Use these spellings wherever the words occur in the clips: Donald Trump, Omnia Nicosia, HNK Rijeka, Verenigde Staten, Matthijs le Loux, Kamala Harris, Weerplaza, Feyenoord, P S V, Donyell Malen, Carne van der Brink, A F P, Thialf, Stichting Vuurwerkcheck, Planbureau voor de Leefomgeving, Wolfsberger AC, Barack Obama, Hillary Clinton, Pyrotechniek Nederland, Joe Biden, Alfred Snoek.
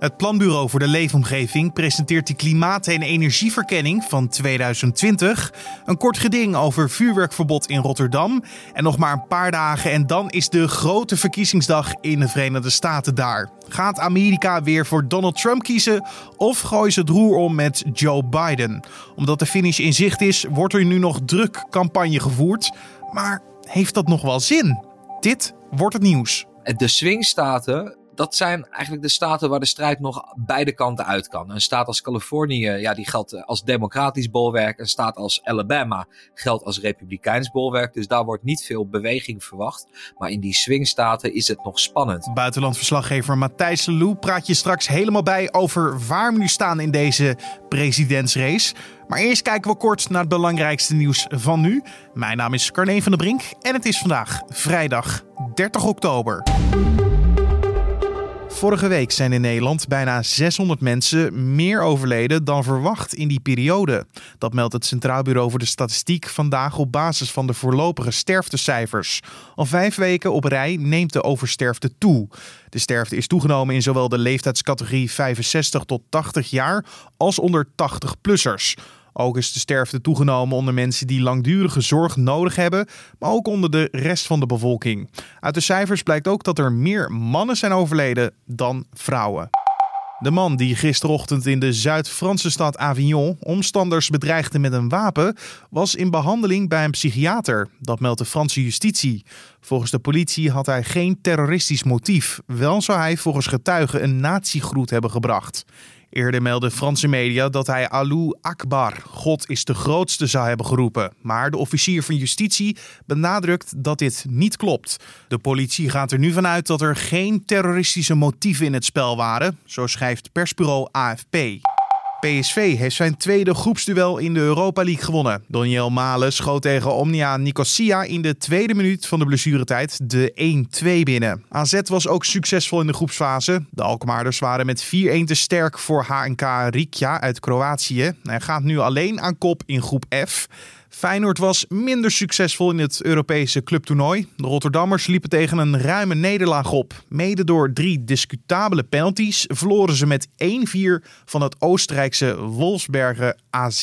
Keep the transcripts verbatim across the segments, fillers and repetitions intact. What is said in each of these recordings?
Het Planbureau voor de Leefomgeving presenteert de klimaat- en energieverkenning van tweeduizend twintig, een kort geding over vuurwerkverbod in Rotterdam en nog maar een paar dagen en dan is de grote verkiezingsdag in de Verenigde Staten daar. Gaat Amerika weer voor Donald Trump kiezen of gooien ze het roer om met Joe Biden? Omdat de finish in zicht is, wordt er nu nog druk campagne gevoerd, maar heeft dat nog wel zin? Dit wordt het nieuws. De swingstaten, dat zijn eigenlijk de staten waar de strijd nog beide kanten uit kan. Een staat als Californië, ja, die geldt als democratisch bolwerk. Een staat als Alabama geldt als republikeins bolwerk. Dus daar wordt niet veel beweging verwacht. Maar in die swingstaten is het nog spannend. Buitenlandverslaggever Matthijs le Loux praat je straks helemaal bij over waar we nu staan in deze presidentsrace. Maar eerst kijken we kort naar het belangrijkste nieuws van nu. Mijn naam is Carne van der Brink en het is vandaag vrijdag dertig oktober. Vorige week zijn in Nederland bijna zeshonderd mensen meer overleden dan verwacht in die periode. Dat meldt het Centraal Bureau voor de Statistiek vandaag op basis van de voorlopige sterftecijfers. Al vijf weken op rij neemt de oversterfte toe. De sterfte is toegenomen in zowel de leeftijdscategorie vijfenzestig tot tachtig jaar als onder tachtig-plussers. Ook is de sterfte toegenomen onder mensen die langdurige zorg nodig hebben, maar ook onder de rest van de bevolking. Uit de cijfers blijkt ook dat er meer mannen zijn overleden dan vrouwen. De man die gisterochtend in de Zuid-Franse stad Avignon omstanders bedreigde met een wapen, was in behandeling bij een psychiater. Dat meldt de Franse justitie. Volgens de politie had hij geen terroristisch motief. Wel zou hij volgens getuigen een natiegroet hebben gebracht. Eerder meldden Franse media dat hij Allahu Akbar, God is de grootste, zou hebben geroepen. Maar de officier van justitie benadrukt dat dit niet klopt. De politie gaat er nu vanuit dat er geen terroristische motieven in het spel waren, zo schrijft persbureau A F P. P S V heeft zijn tweede groepsduel in de Europa League gewonnen. Donyell Malen schoot tegen Omnia Nicosia in de tweede minuut van de blessuretijd de een-twee binnen. A Z was ook succesvol in de groepsfase. De Alkmaarders waren met vier-een te sterk voor H N K Rijeka uit Kroatië en gaat nu alleen aan kop in groep F. Feyenoord was minder succesvol in het Europese clubtoernooi. De Rotterdammers liepen tegen een ruime nederlaag op. Mede door drie discutabele penalties verloren ze met een-vier van het Oostenrijkse Wolfsberger A C.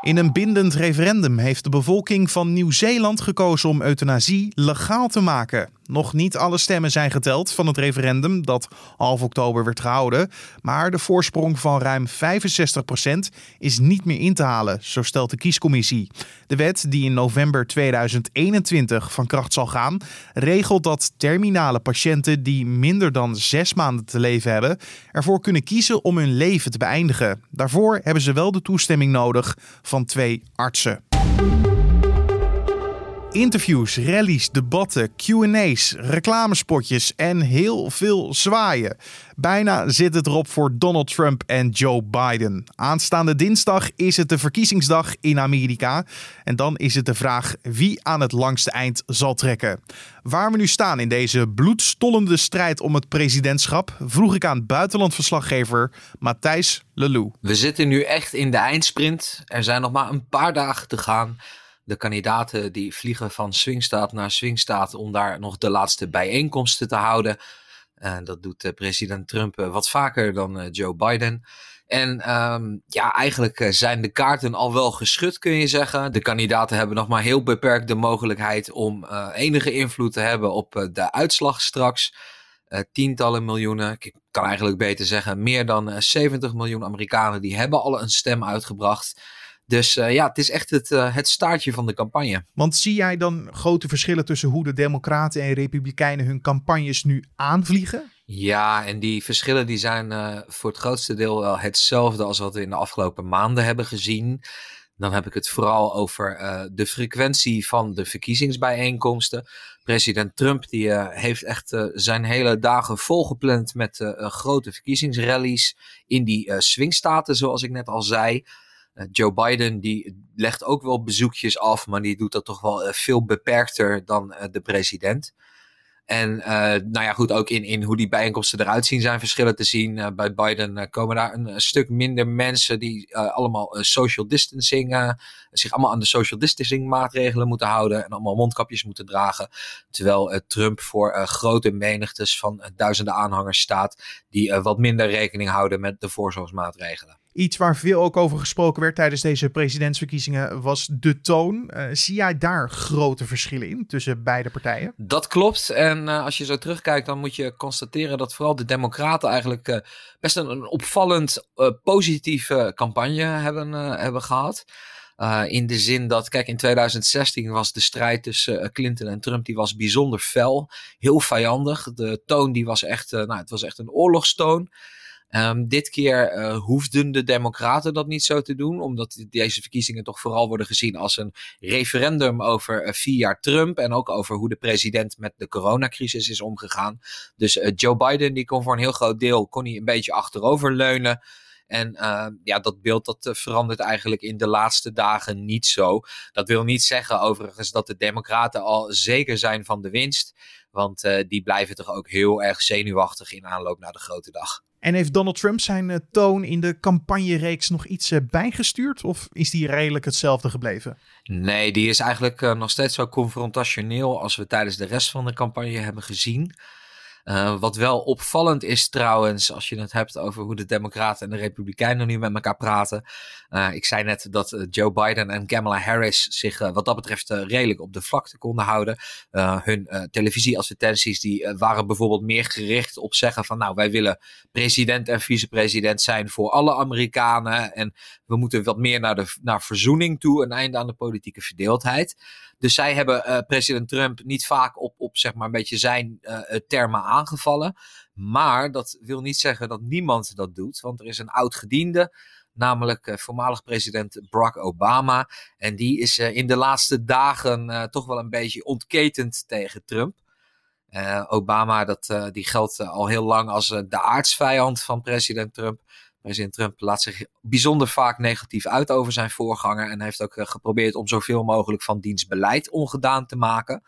In een bindend referendum heeft de bevolking van Nieuw-Zeeland gekozen om euthanasie legaal te maken. Nog niet alle stemmen zijn geteld van het referendum dat half oktober werd gehouden. Maar de voorsprong van ruim vijfenzestig procent is niet meer in te halen, zo stelt de kiescommissie. De wet die in november tweeduizend eenentwintig van kracht zal gaan, regelt dat terminale patiënten die minder dan zes maanden te leven hebben, ervoor kunnen kiezen om hun leven te beëindigen. Daarvoor hebben ze wel de toestemming nodig van twee artsen. Interviews, rallies, debatten, Q and A's, reclamespotjes en heel veel zwaaien. Bijna zit het erop voor Donald Trump en Joe Biden. Aanstaande dinsdag is het de verkiezingsdag in Amerika. En dan is het de vraag wie aan het langste eind zal trekken. Waar we nu staan in deze bloedstollende strijd om het presidentschap, vroeg ik aan buitenlandverslaggever Matthijs le Loux. We zitten nu echt in de eindsprint. Er zijn nog maar een paar dagen te gaan. De kandidaten die vliegen van swingstaat naar swingstaat om daar nog de laatste bijeenkomsten te houden. Uh, dat doet uh, president Trump uh, wat vaker dan uh, Joe Biden. En um, ja, eigenlijk zijn de kaarten al wel geschud, kun je zeggen. De kandidaten hebben nog maar heel beperkt de mogelijkheid om uh, enige invloed te hebben op uh, de uitslag straks. Uh, tientallen miljoenen, ik kan eigenlijk beter zeggen meer dan uh, zeventig miljoen Amerikanen, die hebben al een stem uitgebracht. Dus uh, ja, het is echt het, uh, het staartje van de campagne. Want zie jij dan grote verschillen tussen hoe de Democraten en Republikeinen hun campagnes nu aanvliegen? Ja, en die verschillen die zijn uh, voor het grootste deel wel hetzelfde als wat we in de afgelopen maanden hebben gezien. Dan heb ik het vooral over uh, de frequentie van de verkiezingsbijeenkomsten. President Trump die, uh, heeft echt uh, zijn hele dagen volgepland met uh, uh, grote verkiezingsrallies in die uh, swingstaten, zoals ik net al zei. Joe Biden die legt ook wel bezoekjes af, maar die doet dat toch wel veel beperkter dan de president. En uh, nou ja, goed, ook in, in hoe die bijeenkomsten eruit zien zijn verschillen te zien. Uh, bij Biden uh, komen daar een, een stuk minder mensen die uh, allemaal uh, social distancing, uh, zich allemaal aan de social distancing maatregelen moeten houden en allemaal mondkapjes moeten dragen. Terwijl uh, Trump voor uh, grote menigtes van uh, duizenden aanhangers staat die uh, wat minder rekening houden met de voorzorgsmaatregelen. Iets waar veel ook over gesproken werd tijdens deze presidentsverkiezingen was de toon. Uh, zie jij daar grote verschillen in tussen beide partijen? Dat klopt. En uh, als je zo terugkijkt, dan moet je constateren dat vooral de Democraten eigenlijk uh, best een, een opvallend uh, positieve campagne hebben, uh, hebben gehad. Uh, in de zin dat, kijk, in tweeduizend zestien was de strijd tussen uh, Clinton en Trump, die was bijzonder fel, heel vijandig. De toon die was echt, uh, nou, het was echt een oorlogstoon. Um, dit keer uh, hoefden de Democraten dat niet zo te doen, omdat deze verkiezingen toch vooral worden gezien als een referendum over uh, vier jaar Trump en ook over hoe de president met de coronacrisis is omgegaan. Dus uh, Joe Biden die kon voor een heel groot deel kon hij een beetje achteroverleunen. En uh, ja, dat beeld dat uh, verandert eigenlijk in de laatste dagen niet zo. Dat wil niet zeggen overigens dat de Democraten al zeker zijn van de winst, want uh, die blijven toch ook heel erg zenuwachtig in aanloop naar de grote dag. En heeft Donald Trump zijn toon in de campagnereeks nog iets bijgestuurd? Of is die redelijk hetzelfde gebleven? Nee, die is eigenlijk uh, nog steeds zo confrontationeel als we tijdens de rest van de campagne hebben gezien. Uh, wat wel opvallend is trouwens, als je het hebt over hoe de Democraten en de Republikeinen nu met elkaar praten. Uh, ik zei net dat uh, Joe Biden en Kamala Harris zich uh, wat dat betreft uh, redelijk op de vlakte konden houden. Uh, hun uh, televisieadvertenties die uh, waren bijvoorbeeld meer gericht op zeggen van nou, wij willen president en vicepresident zijn voor alle Amerikanen. En we moeten wat meer naar, de, naar verzoening toe, een einde aan de politieke verdeeldheid. Dus zij hebben uh, president Trump niet vaak op, op zeg maar een beetje zijn uh, termen aangevallen. Maar dat wil niet zeggen dat niemand dat doet. Want er is een oud-gediende, namelijk uh, voormalig president Barack Obama. En die is uh, in de laatste dagen uh, toch wel een beetje ontketend tegen Trump. Uh, Obama, dat, uh, die geldt uh, al heel lang als uh, de aardsvijand van president Trump. President Trump laat zich bijzonder vaak negatief uit over zijn voorganger en heeft ook geprobeerd om zoveel mogelijk van diens beleid ongedaan te maken.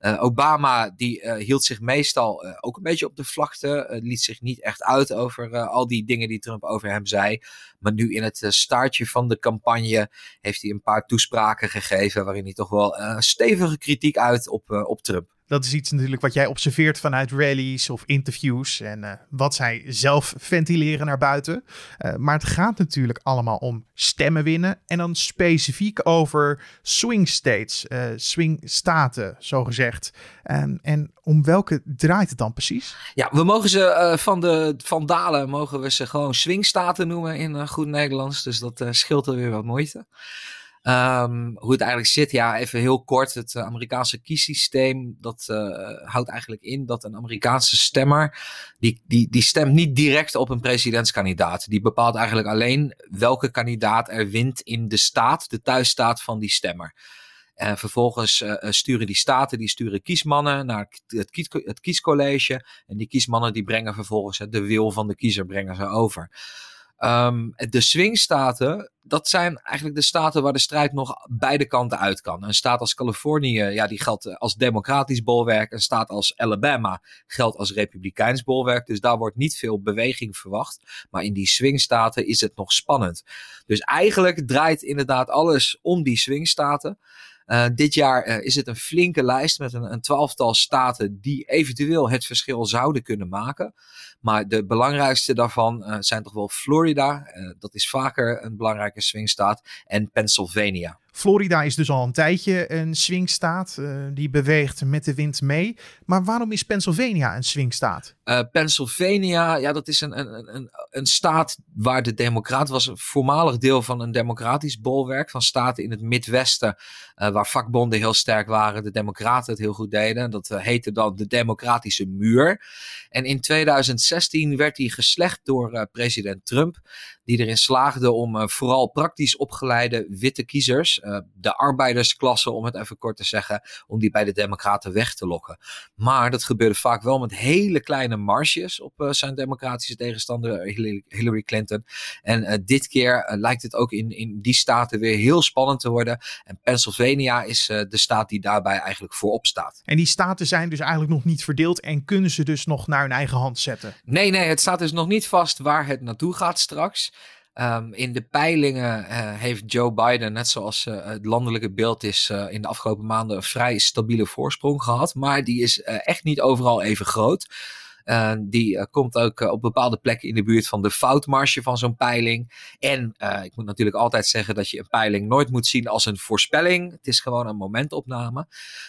Uh, Obama die uh, hield zich meestal uh, ook een beetje op de vlakte, uh, liet zich niet echt uit over uh, al die dingen die Trump over hem zei. Maar nu in het uh, staartje van de campagne heeft hij een paar toespraken gegeven waarin hij toch wel uh, stevige kritiek uit op, uh, op Trump. Dat is iets natuurlijk wat jij observeert vanuit rallies of interviews en uh, wat zij zelf ventileren naar buiten. Uh, maar het gaat natuurlijk allemaal om stemmen winnen en dan specifiek over swing states, uh, swing staten zogezegd. Um, en om welke draait het dan precies? Ja, we mogen ze uh, van de vandalen mogen we ze gewoon swing staten noemen in uh, goed Nederlands. Dus dat uh, scheelt er weer wat moeite. Um, hoe het eigenlijk zit, ja, even heel kort. Het uh, Amerikaanse kiessysteem, dat uh, houdt eigenlijk in dat een Amerikaanse stemmer, die, die, die stemt niet direct op een presidentskandidaat. Die bepaalt eigenlijk alleen welke kandidaat er wint in de staat, de thuisstaat van die stemmer. En vervolgens uh, sturen die staten, die sturen kiesmannen naar het, kies, het kiescollege. En die kiesmannen die brengen vervolgens uh, de wil van de kiezer brengen ze over. Um, de swingstaten, dat zijn eigenlijk de staten waar de strijd nog beide kanten uit kan. Een staat als Californië, ja, die geldt als democratisch bolwerk. Een staat als Alabama geldt als republikeins bolwerk. Dus daar wordt niet veel beweging verwacht. Maar in die swingstaten is het nog spannend. Dus eigenlijk draait inderdaad alles om die swingstaten. Uh, dit jaar uh, is het een flinke lijst met een, een twaalftal staten die eventueel het verschil zouden kunnen maken. Maar de belangrijkste daarvan uh, zijn toch wel Florida. Uh, dat is vaker een belangrijke swingstaat. En Pennsylvania. Florida is dus al een tijdje een swingstaat. Uh, die beweegt met de wind mee. Maar waarom is Pennsylvania een swingstaat? Uh, Pennsylvania, ja, dat is een, een, een, een staat waar de Democraten was een voormalig deel van een democratisch bolwerk van staten in het Midwesten. Uh, waar vakbonden heel sterk waren. De Democraten het heel goed deden. Dat uh, heette dan de Democratische Muur. En in tweeduizend zestien werd hij geslecht door uh, president Trump. die erin slaagde om uh, vooral praktisch opgeleide witte kiezers, uh, de arbeidersklasse om het even kort te zeggen, om die bij de Democraten weg te lokken. Maar dat gebeurde vaak wel met hele kleine marges op uh, zijn democratische tegenstander Hillary Clinton. En uh, dit keer uh, lijkt het ook in, in die staten weer heel spannend te worden. En Pennsylvania is uh, de staat die daarbij eigenlijk voorop staat. En die staten zijn dus eigenlijk nog niet verdeeld en kunnen ze dus nog naar hun eigen hand zetten? Nee, nee, het staat dus nog niet vast waar het naartoe gaat straks. Um, in de peilingen uh, heeft Joe Biden, net zoals uh, het landelijke beeld is, uh, in de afgelopen maanden een vrij stabiele voorsprong gehad. Maar die is uh, echt niet overal even groot. Uh, die uh, komt ook uh, op bepaalde plekken in de buurt van de foutmarge van zo'n peiling. En uh, ik moet natuurlijk altijd zeggen dat je een peiling nooit moet zien als een voorspelling. Het is gewoon een momentopname.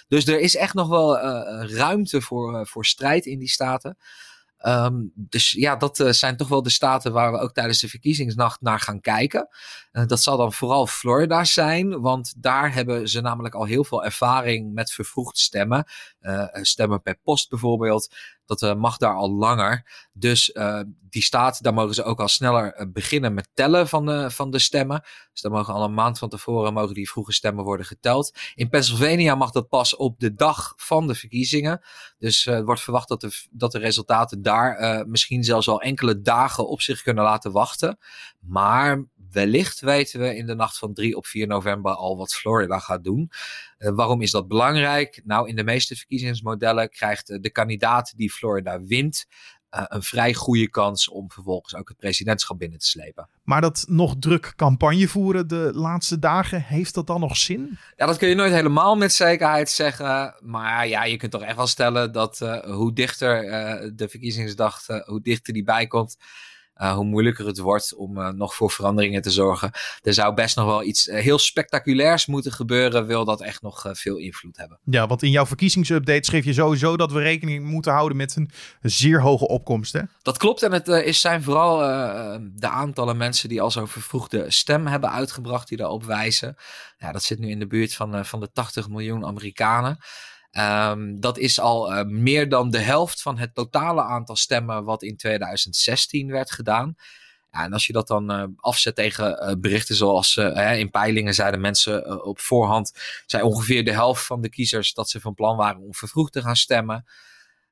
Dus er is echt nog wel uh, ruimte voor, uh, voor strijd in die staten. Um, dus ja, dat uh, zijn toch wel de staten waar we ook tijdens de verkiezingsnacht naar gaan kijken. Uh, dat zal dan vooral Florida zijn, want daar hebben ze namelijk al heel veel ervaring met vervroegd stemmen. Uh, stemmen per post bijvoorbeeld, dat uh, mag daar al langer. Dus uh, die staat, daar mogen ze ook al sneller uh, beginnen met tellen van de, van de stemmen. Dus daar mogen al een maand van tevoren mogen die vroege stemmen worden geteld. In Pennsylvania mag dat pas op de dag van de verkiezingen. Dus uh, wordt verwacht dat de, dat de resultaten daar uh, misschien zelfs al enkele dagen op zich kunnen laten wachten. Maar wellicht weten we in de nacht van drie op vier november al wat Florida gaat doen. Uh, waarom is dat belangrijk? Nou, in de meeste verkiezingsmodellen krijgt uh, de kandidaat die Florida wint Uh, een vrij goede kans om vervolgens ook het presidentschap binnen te slepen. Maar dat nog druk campagne voeren de laatste dagen, heeft dat dan nog zin? Ja, dat kun je nooit helemaal met zekerheid zeggen. Maar ja, je kunt toch echt wel stellen dat uh, hoe dichter uh, de verkiezingsdag, uh, hoe dichter die bijkomt, Uh, hoe moeilijker het wordt om uh, nog voor veranderingen te zorgen. Er zou best nog wel iets uh, heel spectaculairs moeten gebeuren, wil dat echt nog uh, veel invloed hebben. Ja, want in jouw verkiezingsupdate schreef je sowieso dat we rekening moeten houden met een zeer hoge opkomst, hè? Dat klopt en het uh, is zijn vooral uh, de aantallen mensen die al zo'n vervroegde stem hebben uitgebracht die daarop wijzen. Ja, dat zit nu in de buurt van, uh, van de tachtig miljoen Amerikanen. Um, dat is al uh, meer dan de helft van het totale aantal stemmen wat in tweeduizend zestien werd gedaan. Ja, en als je dat dan uh, afzet tegen uh, berichten zoals uh, hè, in peilingen zeiden mensen uh, op voorhand, zei ongeveer de helft van de kiezers dat ze van plan waren om vervroegd te gaan stemmen.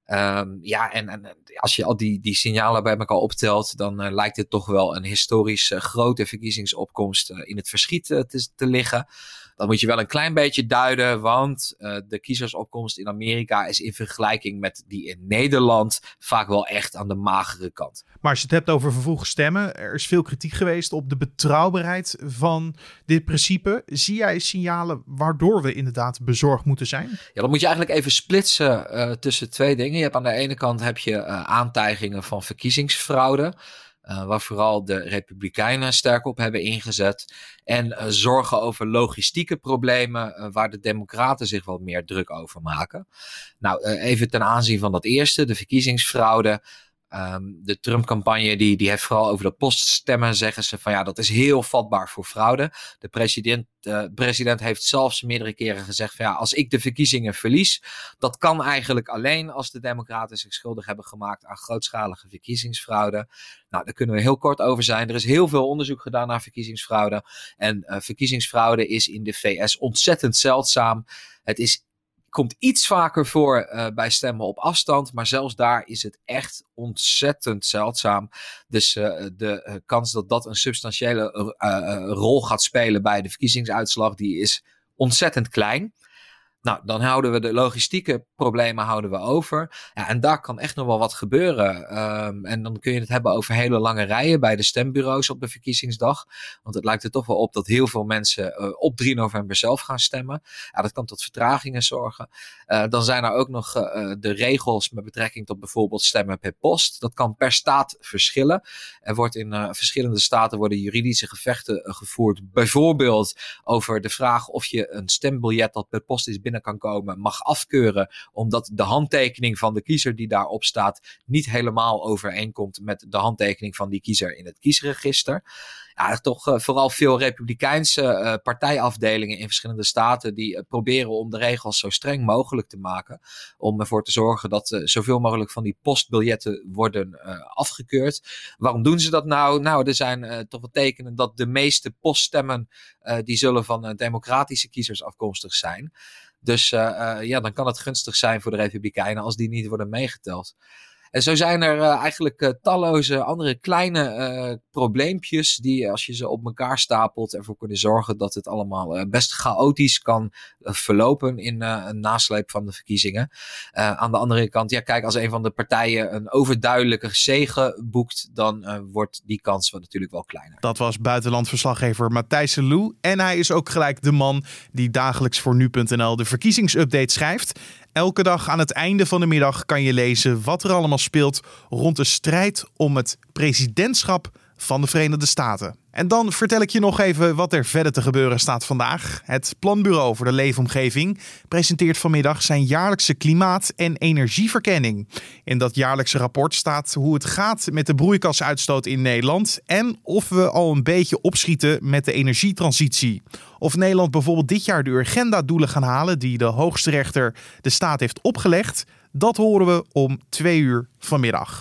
Um, ja, en, en als je al die, die signalen bij elkaar optelt, dan uh, lijkt het toch wel een historisch uh, grote verkiezingsopkomst uh, in het verschiet uh, te, te liggen. Dan moet je wel een klein beetje duiden, want uh, de kiezersopkomst in Amerika is in vergelijking met die in Nederland vaak wel echt aan de magere kant. Maar als je het hebt over vervroegd stemmen, er is veel kritiek geweest op de betrouwbaarheid van dit principe. Zie jij signalen waardoor we inderdaad bezorgd moeten zijn? Ja, dan moet je eigenlijk even splitsen uh, tussen twee dingen. Je hebt aan de ene kant heb je uh, aantijgingen van verkiezingsfraude, Uh, waar vooral de Republikeinen sterk op hebben ingezet. En uh, zorgen over logistieke problemen uh, waar de Democraten zich wat meer druk over maken. Nou, uh, even ten aanzien van dat eerste, de verkiezingsfraude. Um, de Trump-campagne die, die heeft vooral over de poststemmen, zeggen ze van ja, dat is heel vatbaar voor fraude. De president, uh, president heeft zelfs meerdere keren gezegd van ja, als ik de verkiezingen verlies, dat kan eigenlijk alleen als de Democraten zich schuldig hebben gemaakt aan grootschalige verkiezingsfraude. Nou, daar kunnen we heel kort over zijn. Er is heel veel onderzoek gedaan naar verkiezingsfraude en uh, verkiezingsfraude is in de V S ontzettend zeldzaam. Het is komt iets vaker voor uh, bij stemmen op afstand, maar zelfs daar is het echt ontzettend zeldzaam. Dus uh, de uh, kans dat dat een substantiële uh, rol gaat spelen bij de verkiezingsuitslag, die is ontzettend klein. Nou, dan houden we de logistieke problemen houden we over. Ja, en daar kan echt nog wel wat gebeuren. Um, en dan kun je het hebben over hele lange rijen bij de stembureaus op de verkiezingsdag. Want het lijkt er toch wel op dat heel veel mensen uh, op drie november zelf gaan stemmen. Ja, dat kan tot vertragingen zorgen. Uh, dan zijn er ook nog uh, de regels met betrekking tot bijvoorbeeld stemmen per post. Dat kan per staat verschillen. Er wordt in uh, verschillende staten worden juridische gevechten uh, gevoerd. Bijvoorbeeld over de vraag of je een stembiljet dat per post is binnen kan komen, mag afkeuren omdat de handtekening van de kiezer die daarop staat niet helemaal overeenkomt met de handtekening van die kiezer in het kiesregister. ja, er toch uh, vooral veel republikeinse uh, partijafdelingen in verschillende staten die uh, proberen om de regels zo streng mogelijk te maken. Om ervoor te zorgen dat uh, zoveel mogelijk van die postbiljetten worden uh, afgekeurd. Waarom doen ze dat nou? Nou, er zijn uh, toch wel tekenen dat de meeste poststemmen uh, die zullen van uh, democratische kiezers afkomstig zijn. Dus uh, uh, ja, dan kan het gunstig zijn voor de Republikeinen als die niet worden meegeteld. En zo zijn er uh, eigenlijk uh, talloze andere kleine uh, probleempjes die, als je ze op elkaar stapelt, ervoor kunnen zorgen dat het allemaal uh, best chaotisch kan uh, verlopen in uh, een nasleep van de verkiezingen. Uh, aan de andere kant, ja, kijk, als een van de partijen een overduidelijke zege boekt, dan uh, wordt die kans wel natuurlijk wel kleiner. Dat was buitenlandverslaggever Matthijs le Loux. En hij is ook gelijk de man die dagelijks voor nu punt n l de verkiezingsupdate schrijft. Elke dag aan het einde van de middag kan je lezen wat er allemaal speelt rond de strijd om het presidentschap van de Verenigde Staten. En dan vertel ik je nog even wat er verder te gebeuren staat vandaag. Het Planbureau voor de Leefomgeving presenteert vanmiddag zijn jaarlijkse klimaat- en energieverkenning. In dat jaarlijkse rapport staat hoe het gaat met de broeikasuitstoot in Nederland en of we al een beetje opschieten met de energietransitie. Of Nederland bijvoorbeeld dit jaar de urgenda-doelen gaan halen die de hoogste rechter de staat heeft opgelegd, dat horen we om twee uur vanmiddag.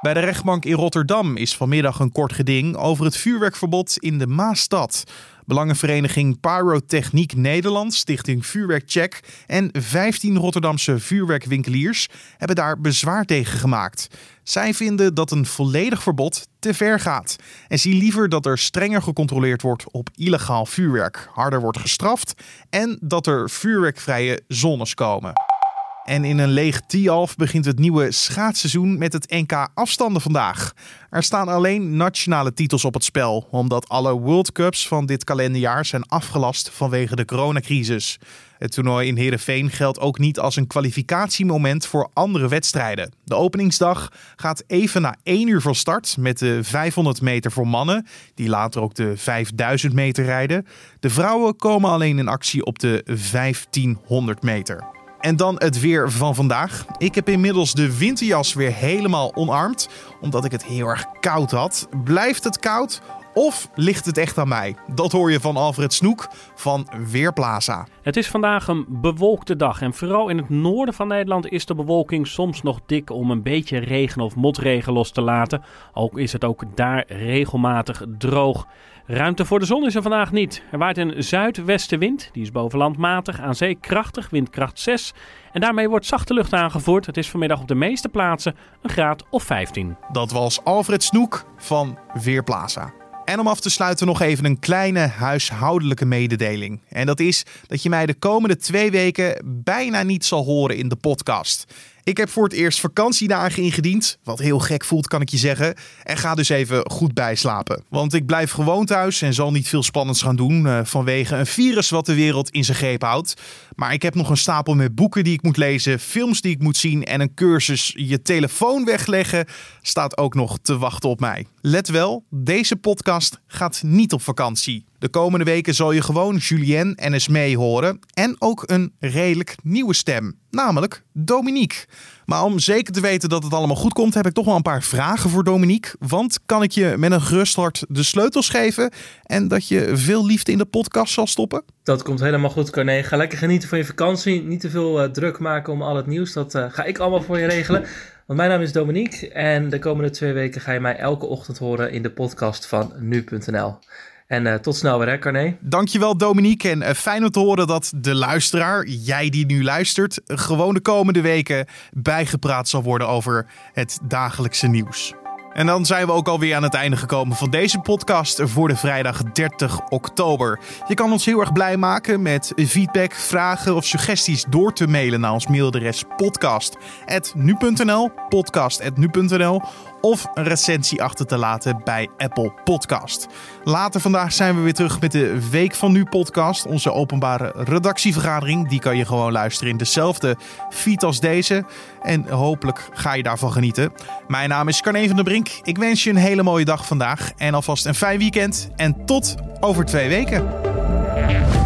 Bij de rechtbank in Rotterdam is vanmiddag een kort geding over het vuurwerkverbod in de Maasstad. Belangenvereniging Pyrotechniek Nederland, Stichting Vuurwerkcheck en vijftien Rotterdamse vuurwerkwinkeliers hebben daar bezwaar tegen gemaakt. Zij vinden dat een volledig verbod te ver gaat en zien liever dat er strenger gecontroleerd wordt op illegaal vuurwerk, harder wordt gestraft en dat er vuurwerkvrije zones komen. En in een leeg Thialf begint het nieuwe schaatsseizoen met het N K afstanden vandaag. Er staan alleen nationale titels op het spel, omdat alle World Cups van dit kalenderjaar zijn afgelast vanwege de coronacrisis. Het toernooi in Heerenveen geldt ook niet als een kwalificatiemoment voor andere wedstrijden. De openingsdag gaat even na één uur van start met de vijfhonderd meter voor mannen, die later ook de vijfduizend meter rijden. De vrouwen komen alleen in actie op de vijftienhonderd meter. En dan het weer van vandaag. Ik heb inmiddels de winterjas weer helemaal omarmd, omdat ik het heel erg koud had. Blijft het koud of ligt het echt aan mij? Dat hoor je van Alfred Snoek van Weerplaza. Het is vandaag een bewolkte dag en vooral in het noorden van Nederland is de bewolking soms nog dik om een beetje regen of motregen los te laten. Ook is het ook daar regelmatig droog. Ruimte voor de zon is er vandaag niet. Er waait een zuidwestenwind, die is bovenlandmatig, aan zee krachtig, windkracht zes. En daarmee wordt zachte lucht aangevoerd. Het is vanmiddag op de meeste plaatsen een graad of vijftien. Dat was Alfred Snoek van Weerplaza. En om af te sluiten nog even een kleine huishoudelijke mededeling. En dat is dat je mij de komende twee weken bijna niet zal horen in de podcast. Ik heb voor het eerst vakantiedagen ingediend. Wat heel gek voelt, kan ik je zeggen. En ga dus even goed bijslapen. Want ik blijf gewoon thuis en zal niet veel spannends gaan doen Uh, vanwege een virus wat de wereld in zijn greep houdt. Maar ik heb nog een stapel met boeken die ik moet lezen, films die ik moet zien en een cursus je telefoon wegleggen staat ook nog te wachten op mij. Let wel, deze podcast gaat niet op vakantie. De komende weken zal je gewoon Julien en Esmee horen en ook een redelijk nieuwe stem, namelijk Dominique. Maar om zeker te weten dat het allemaal goed komt, heb ik toch wel een paar vragen voor Dominique. Want kan ik je met een gerust hart de sleutels geven en dat je veel liefde in de podcast zal stoppen? Dat komt helemaal goed, Corné. Ga lekker genieten van je vakantie. Niet te veel uh, druk maken om al het nieuws. Dat uh, ga ik allemaal voor je regelen. Want mijn naam is Dominique en de komende twee weken ga je mij elke ochtend horen in de podcast van nu punt n l. En uh, tot snel weer, hè, Carné? Dankjewel, Dominique. En uh, fijn om te horen dat de luisteraar, jij die nu luistert, gewoon de komende weken bijgepraat zal worden over het dagelijkse nieuws. En dan zijn we ook alweer aan het einde gekomen van deze podcast voor de vrijdag dertig oktober. Je kan ons heel erg blij maken met feedback, vragen of suggesties door te mailen naar ons mailadres podcast at nu punt n l, podcast at nu punt n l of een recensie achter te laten bij Apple Podcast. Later vandaag zijn we weer terug met de Week van Nu podcast, onze openbare redactievergadering. Die kan je gewoon luisteren in dezelfde feed als deze en hopelijk ga je daarvan genieten. Mijn naam is Carne van der Brink. Ik wens je een hele mooie dag vandaag en alvast een fijn weekend. En tot over twee weken.